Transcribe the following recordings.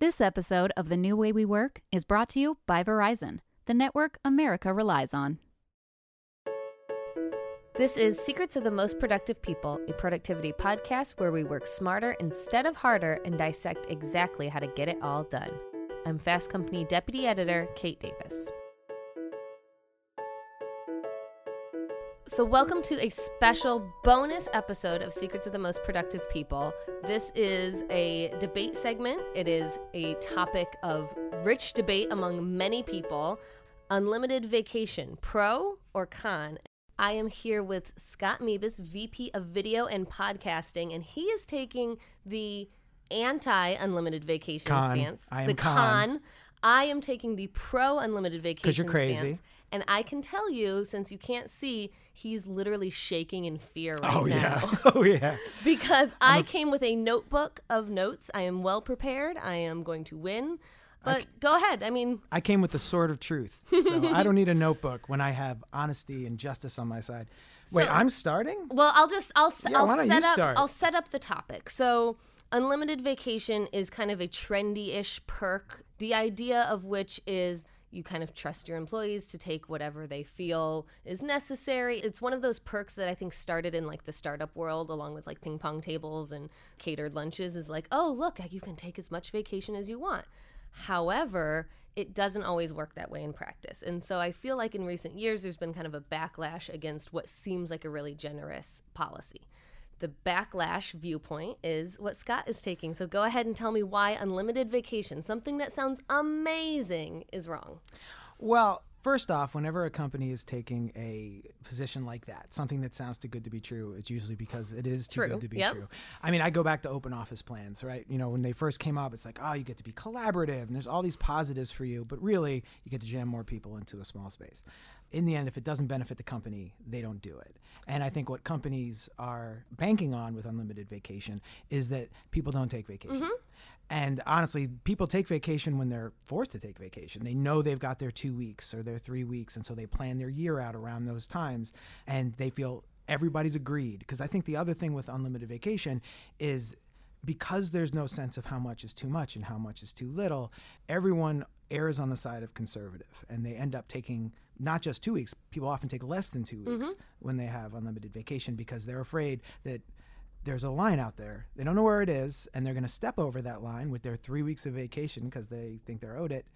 This episode of The New Way We Work is brought to you by Verizon, the network America relies on. This is Secrets of the Most Productive People, a productivity podcast where we work smarter instead of harder and dissect exactly how to get it all done. I'm Fast Company Deputy Editor Kate Davis. So welcome to a special bonus episode of Secrets of the Most Productive People. This is a debate segment. It is a topic of rich debate among many people. Unlimited vacation, pro or con? I am here with Scott Mebus, VP of Video and Podcasting, and he is taking the anti-unlimited vacation stance. I am con. I am taking the pro-unlimited vacation stance. Because you're crazy. And I can tell you, since you can't see, he's literally shaking in fear right now. Oh, yeah. Oh, yeah. Because I came with a notebook of notes. I am well prepared. I am going to win. But go ahead. I came with the sword of truth. So I don't need a notebook when I have honesty and justice on my side. Wait, so, I'm starting? Well, I'll set up the topic. So unlimited vacation is kind of a trendy-ish perk, the idea of which is you kind of trust your employees to take whatever they feel is necessary. It's one of those perks that I think started in like the startup world, along with like ping pong tables and catered lunches, is like, oh, look, you can take as much vacation as you want. However, it doesn't always work that way in practice. And so I feel like in recent years, there's been kind of a backlash against what seems like a really generous policy. The backlash viewpoint is what Scott is taking. So go ahead and tell me why unlimited vacation, something that sounds amazing, is wrong. Well, first off, whenever a company is taking a position like that, something that sounds too good to be true, it's usually because it is too good to be true. I mean, I go back to open office plans, right? You know, when they first came up, it's like, oh, you get to be collaborative, and there's all these positives for you, but really, you get to jam more people into a small space. In the end, if it doesn't benefit the company, they don't do it. And I think what companies are banking on with unlimited vacation is that people don't take vacation. Mm-hmm. And honestly, people take vacation when they're forced to take vacation. They know they've got their 2 weeks or their 3 weeks, and so they plan their year out around those times, and they feel everybody's agreed. Because I think the other thing with unlimited vacation is because there's no sense of how much is too much and how much is too little, everyone errs on the side of conservative, and they end up taking not just 2 weeks. People often take less than 2 weeks when they have unlimited vacation because they're afraid that there's a line out there. They don't know where it is, and they're going to step over that line with their 3 weeks of vacation because they think they're owed it,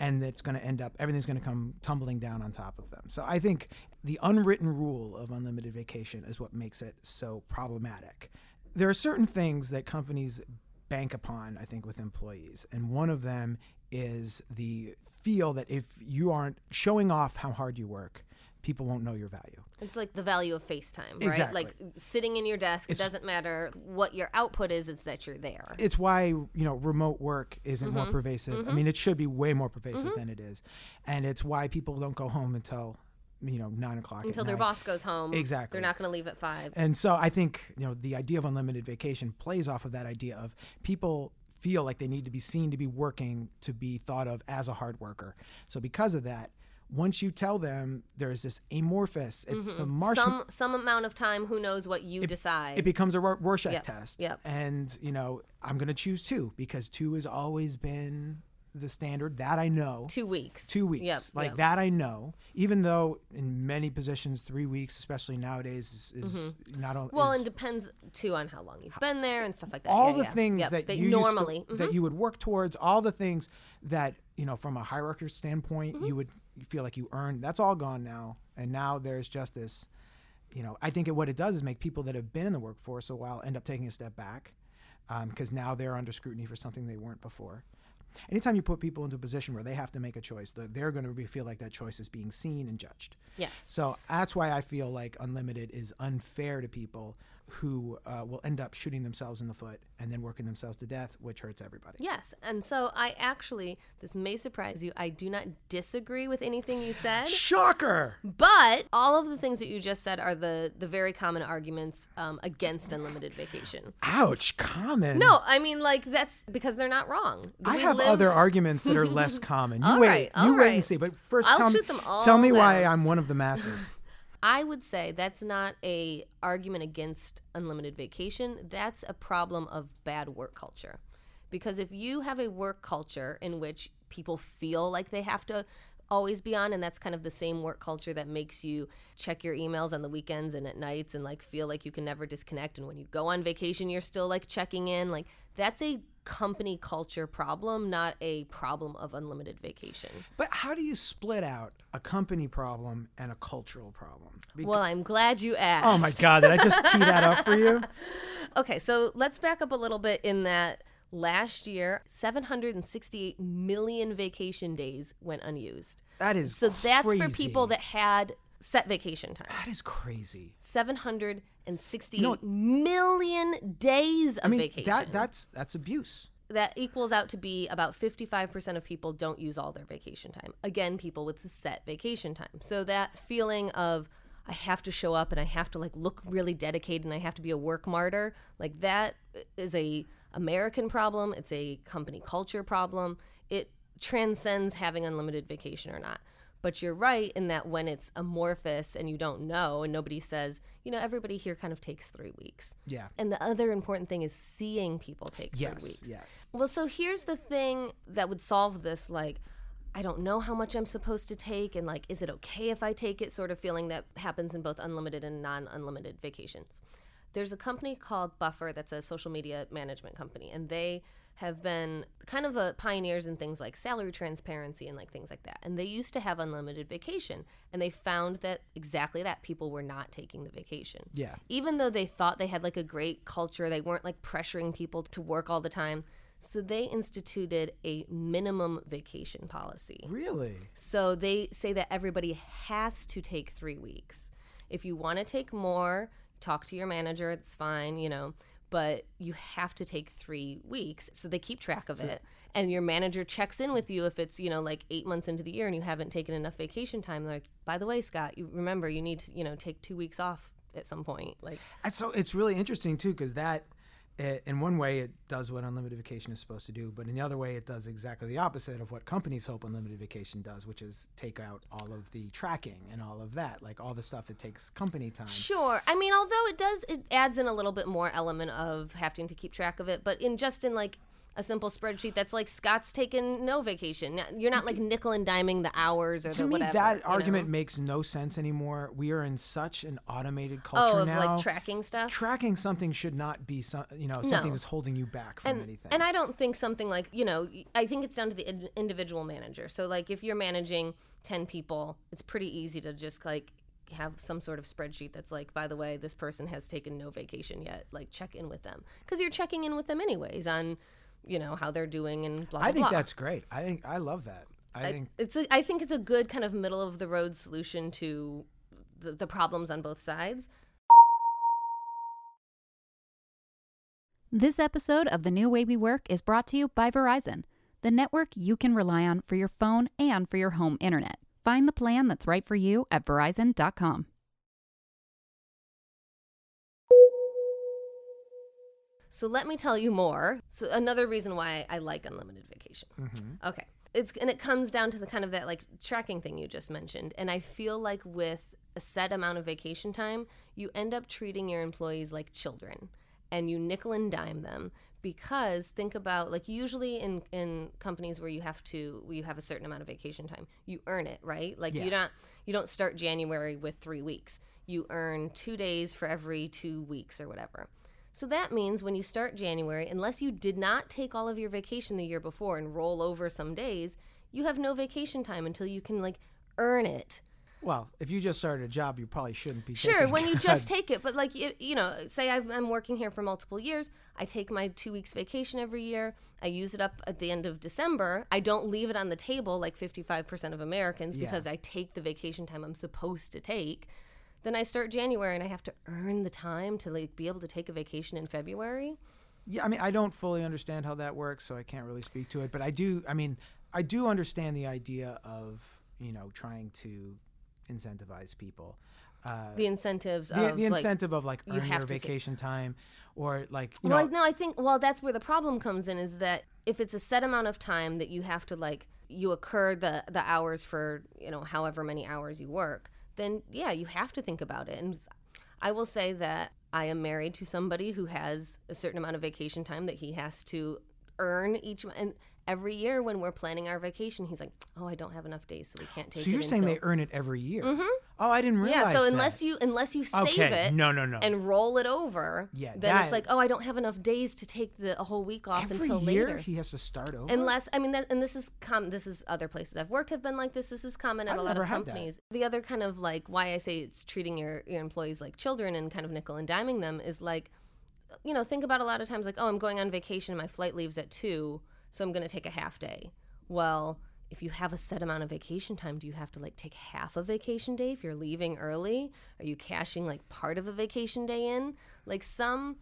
and it's going to end up, everything's going to come tumbling down on top of them. So I think the unwritten rule of unlimited vacation is what makes it so problematic. There are certain things that companies bank upon, I think, with employees, and one of them is the feel that if you aren't showing off how hard you work, people won't know your value. It's like the value of FaceTime, right? Exactly. Like sitting in your desk, it doesn't matter what your output is, it's that you're there. It's why, you know, remote work isn't more pervasive. I mean, it should be way more pervasive than it is. And it's why people don't go home until, you know, 9 o'clock until their boss goes home. Exactly. They're not going to leave at 5. And so I think, you know, the idea of unlimited vacation plays off of that idea of people feel like they need to be seen to be working, to be thought of as a hard worker. So because of that, once you tell them, there's this amorphous, it's the marshmallow. Some amount of time, who knows what you decide. It becomes a Rorschach test. Yep. And, you know, I'm going to choose 2 because 2 has always been the standard. That I know. 2 weeks. 2 weeks. Yep. Like that I know. Even though in many positions, 3 weeks, especially nowadays, is not only. Well, and depends too on how long you've been there and stuff like that. All the things that you normally used to, that you would work towards, all the things that, you know, from a hierarchy standpoint, you would feel like you earned. That's all gone now, and now there's just this. You know, I think what it does is make people that have been in the workforce a while end up taking a step back because now they're under scrutiny for something they weren't before. Anytime you put people into a position where they have to make a choice, they're going to feel like that choice is being seen and judged. Yes. So that's why I feel like unlimited is unfair to people who will end up shooting themselves in the foot and then working themselves to death, which hurts everybody. Yes. And so I actually, this may surprise you, I do not disagree with anything you said. Shocker! But all of the things that you just said are the very common arguments against unlimited vacation. Ouch, common. No, I mean, like, that's because they're not wrong. Other arguments that are less common. Wait and see. But first, I'll shoot them all tell me down. Why I'm one of the masses. I would say that's not a argument against unlimited vacation. That's a problem of bad work culture. Because if you have a work culture in which people feel like they have to always be on, and that's kind of the same work culture that makes you check your emails on the weekends and at nights and like feel like you can never disconnect, and when you go on vacation you're still like checking in, like that's a company culture problem, not a problem of unlimited vacation. But how do you split out a company problem and a cultural problem? Well, I'm glad you asked. Oh my God, did I just tee that up for you? Okay, so let's back up a little bit in that last year, 768 million vacation days went unused. That is crazy. So that's for people that had set vacation time. That is crazy. 768 million days of vacation. That's abuse. That equals out to be about 55% of people don't use all their vacation time. Again, people with set vacation time. So that feeling of I have to show up and I have to like look really dedicated and I have to be a work martyr, like that is a American problem. It's a company culture problem. It transcends having unlimited vacation or not. But you're right in that when it's amorphous and you don't know and nobody says, everybody here kind of takes 3 weeks. Yeah. And the other important thing is seeing people take 3 weeks. Yes. Well, so here's the thing that would solve this, like, I don't know how much I'm supposed to take and like, is it okay if I take it sort of feeling that happens in both unlimited and non-unlimited vacations. There's a company called Buffer that's a social media management company, and they have been kind of pioneers in things like salary transparency and like things like that. And they used to have unlimited vacation, and they found that exactly that people were not taking the vacation. Yeah. Even though they thought they had like a great culture, they weren't like pressuring people to work all the time. So they instituted a minimum vacation policy. Really? So they say that everybody has to take 3 weeks. If you want to take more, talk to your manager, it's fine, but you have to take 3 weeks. So they keep track of it. And your manager checks in with you if it's, like 8 months into the year and you haven't taken enough vacation time. They're like, by the way, Scott, remember you need to, take 2 weeks off at some point. Like, and so it's really interesting, too, because that, in one way, it does what unlimited vacation is supposed to do. But in the other way, it does exactly the opposite of what companies hope unlimited vacation does, which is take out all of the tracking and all of that, like all the stuff that takes company time. Sure. I mean, although it adds in a little bit more element of having to keep track of it. But in like a simple spreadsheet that's like Scott's taken no vacation. You're not like nickel and diming the hours or the whatever. To me, that argument makes no sense anymore. We are in such an automated culture now. Oh, like tracking stuff? Tracking something should not be something that's holding you back from anything. And I don't think something like, I think it's down to the individual manager. So like if you're managing 10 people, it's pretty easy to just like have some sort of spreadsheet that's like, by the way, this person has taken no vacation yet. Like check in with them. Because you're checking in with them anyways on how they're doing and blah, blah, blah. I think that's great. I love that. I think it's a good kind of middle of the road solution to the problems on both sides. This episode of The New Way We Work is brought to you by Verizon, the network you can rely on for your phone and for your home internet. Find the plan that's right for you at Verizon.com. So let me tell you more. So another reason why I like unlimited vacation. Mm-hmm. Okay. It comes down to the kind of that like tracking thing you just mentioned. And I feel like with a set amount of vacation time, you end up treating your employees like children and you nickel and dime them, because think about like usually in companies where you have a certain amount of vacation time, you earn it, right? Like you don't start January with 3 weeks. You earn 2 days for every 2 weeks or whatever. So that means when you start January, unless you did not take all of your vacation the year before and roll over some days, you have no vacation time until you can like earn it. Well, if you just started a job, you probably shouldn't be taking it. Sure, when you just take it. But like, say I'm working here for multiple years. I take my 2 weeks vacation every year. I use it up at the end of December. I don't leave it on the table like 55% of Americans because I take the vacation time I'm supposed to take. Then I start January and I have to earn the time to like be able to take a vacation in February. Yeah, I mean, I don't fully understand how that works, so I can't really speak to it. But I do understand the idea of, trying to incentivize people. The incentive of earning your vacation time or like, I think, that's where the problem comes in, is that if it's a set amount of time that you have to like, you accrue the hours for, however many hours you work, then you have to think about it. And I will say that I am married to somebody who has a certain amount of vacation time that he has to earn each month. And every year when we're planning our vacation, he's like, oh, I don't have enough days, so we can't take it. So you're saying they earn it every year? Mm-hmm. Oh, I didn't realize that. Yeah, so unless you save it and roll it over, then it's like, oh, I don't have enough days to take a whole week off until later. Every year he has to start over? Unless, I mean, this is other places I've worked have been like this. This is common at a lot of companies. The other kind of like why I say it's treating your employees like children and kind of nickel and diming them is like, you know, think about a lot of times like, oh, I'm going on vacation and my flight leaves at 2, so I'm going to take a half day. Well, if you have a set amount of vacation time, do you have to like take half a vacation day if you're leaving early? Are you cashing like part of a vacation day in? Like some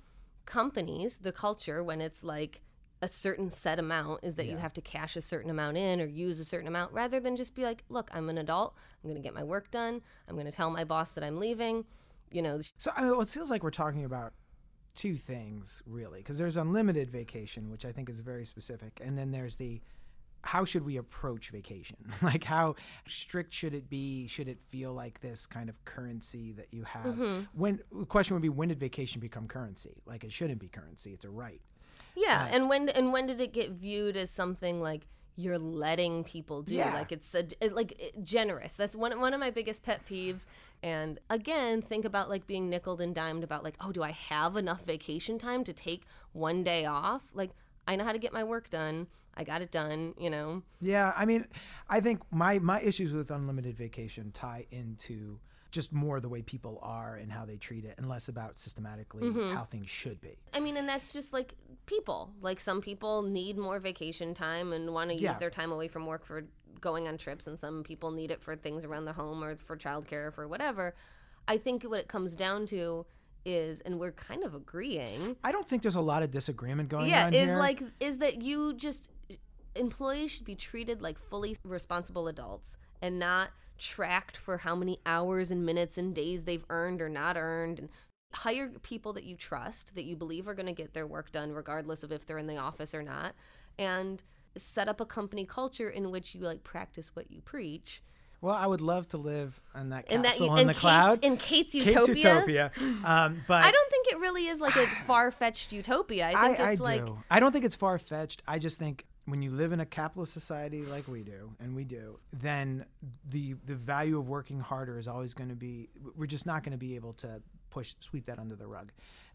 companies, the culture when it's like a certain set amount is that you have to cash a certain amount in or use a certain amount rather than just be like, look, I'm an adult. I'm going to get my work done. I'm going to tell my boss that I'm leaving. You know. So I mean, it feels like we're talking about two things really, because there's unlimited vacation, which I think is very specific, and then there's the how should we approach vacation? Like how strict should it be? Should it feel like this kind of currency that you have? Mm-hmm. The question would be, when did vacation become currency? Like it shouldn't be currency, it's a right. Yeah, and when did it get viewed as something like you're letting people do? Yeah. Like it's generous. That's one of my biggest pet peeves. And again, think about like being nickeled and dimed about like, oh, do I have enough vacation time to take one day off? Like, I know how to get my work done. I got it done, you know? Yeah, I mean, I think my issues with unlimited vacation tie into just more the way people are and how they treat it and less about systematically how things should be. I mean, and that's just like people. Like some people need more vacation time and want to use their time away from work for going on trips, and some people need it for things around the home or for childcare or for whatever. I think what it comes down to is, and we're kind of agreeing. I don't think there's a lot of disagreement going on here. Yeah, is that you just, employees should be treated like fully responsible adults and not tracked for how many hours and minutes and days they've earned or not earned. And hire people that you trust, that you believe are going to get their work done regardless of if they're in the office or not. And set up a company culture in which you like practice what you preach. Well, I would love to live on that castle in the cloud. In Kate's utopia. Kate's utopia. But I don't think it really is like a far-fetched utopia. I don't think it's far-fetched. I just think when you live in a capitalist society like we do, and we do, then the value of working harder is always going to be, we're just not going to be able to sweep that under the rug.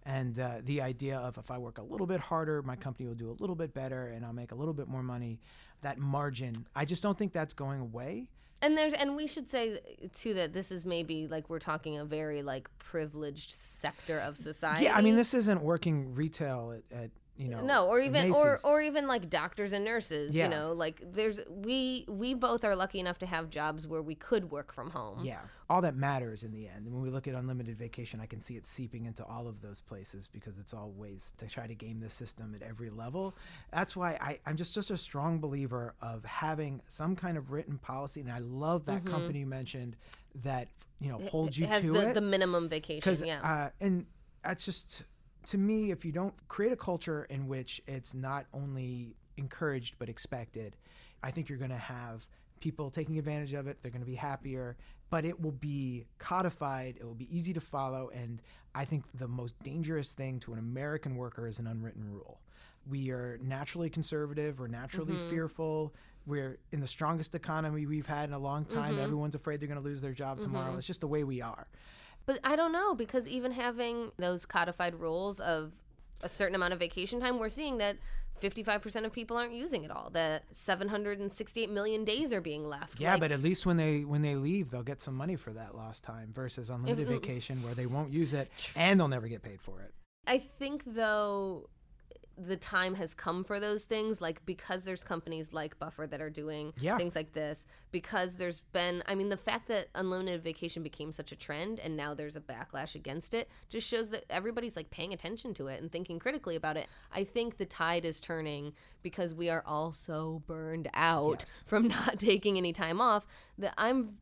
And the idea of if I work a little bit harder, my company will do a little bit better and I'll make a little bit more money, that margin, I just don't think that's going away. And we should say too that this is maybe like we're talking a very like privileged sector of society. Yeah, I mean this isn't working retail at you know. No, or even Macy's. Or even like doctors and nurses. Yeah. You know, like there's we both are lucky enough to have jobs where we could work from home. Yeah, all that matters in the end. And when we look at unlimited vacation, I can see it seeping into all of those places because it's all ways to try to game the system at every level. That's why I'm just a strong believer of having some kind of written policy. And I love that company you mentioned that, you know, holds you to it. The minimum vacation, yeah. And that's just, to me, if you don't create a culture in which it's not only encouraged but expected, I think you're going to have people taking advantage of it. They're going to be happier, but it will be codified. It will be easy to follow. And I think the most dangerous thing to an American worker is an unwritten rule. We are naturally conservative. We're naturally fearful. We're in the strongest economy we've had in a long time. Everyone's afraid they're going to lose their job tomorrow. It's just the way we are. But I don't know, because even having those codified rules of a certain amount of vacation time, we're seeing that 55% of people aren't using it all. That 768 million days are being left. Yeah, like, but at least when they leave, they'll get some money for that lost time versus unlimited vacation where they won't use it and they'll never get paid for it. I think, though, the time has come for those things, like because there's companies like Buffer that are doing things like this, because there's been, I mean, the fact that unlimited vacation became such a trend and now there's a backlash against it just shows that everybody's like paying attention to it and thinking critically about it. I think the tide is turning because we are all so burned out from not taking any time off that I'm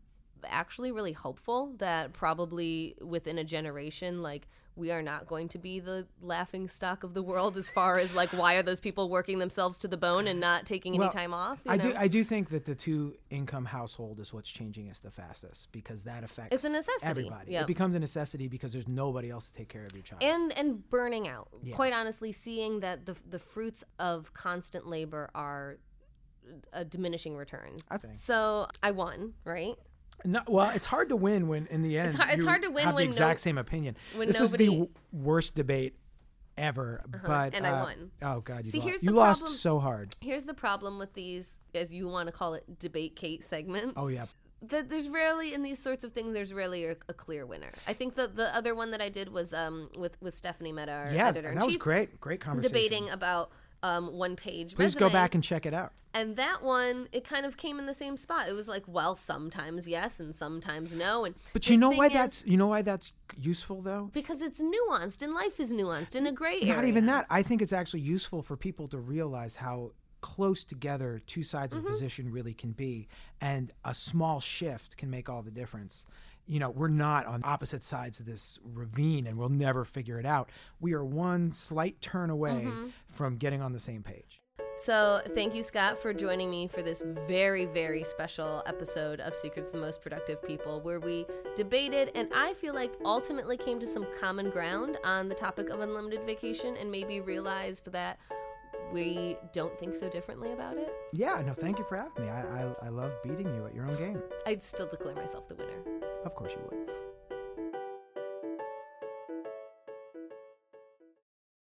actually really hopeful that probably within a generation, like we are not going to be the laughing stock of the world as far as like, why are those people working themselves to the bone and not taking any time off? I do think that the two-income household is what's changing us the fastest, because that affects everybody. Yep. It becomes a necessity because there's nobody else to take care of your child. And burning out. Yeah. Quite honestly, seeing that the fruits of constant labor are diminishing returns. So I won, right? No, well, it's hard to win when in the end it's hard to win when the exact same opinion. This is the worst debate ever, but I won. Oh God, you lost so hard. Here's the problem with these, as you want to call it, debate Kate segments. Oh yeah. That there's rarely in these sorts of things there's rarely a clear winner. I think the other one that I did was with Stephanie Mehta, our editor in chief. Yeah, that was great conversation. Debating about one-page resume. Please go back and check it out. And that one, it kind of came in the same spot. It was like, well, sometimes yes and sometimes no. And but you know why that's useful though? Because it's nuanced, and life is nuanced in a gray area. Not even that. I think it's actually useful for people to realize how close together two sides of a position really can be, and a small shift can make all the difference. You know, we're not on opposite sides of this ravine, and we'll never figure it out. We are one slight turn away from getting on the same page. So thank you, Scott, for joining me for this very, very special episode of Secrets of the Most Productive People, where we debated and I feel like ultimately came to some common ground on the topic of unlimited vacation, and maybe realized that we don't think so differently about it. Yeah, no, thank you for having me. I love beating you at your own game. I'd still declare myself the winner. Of course you would.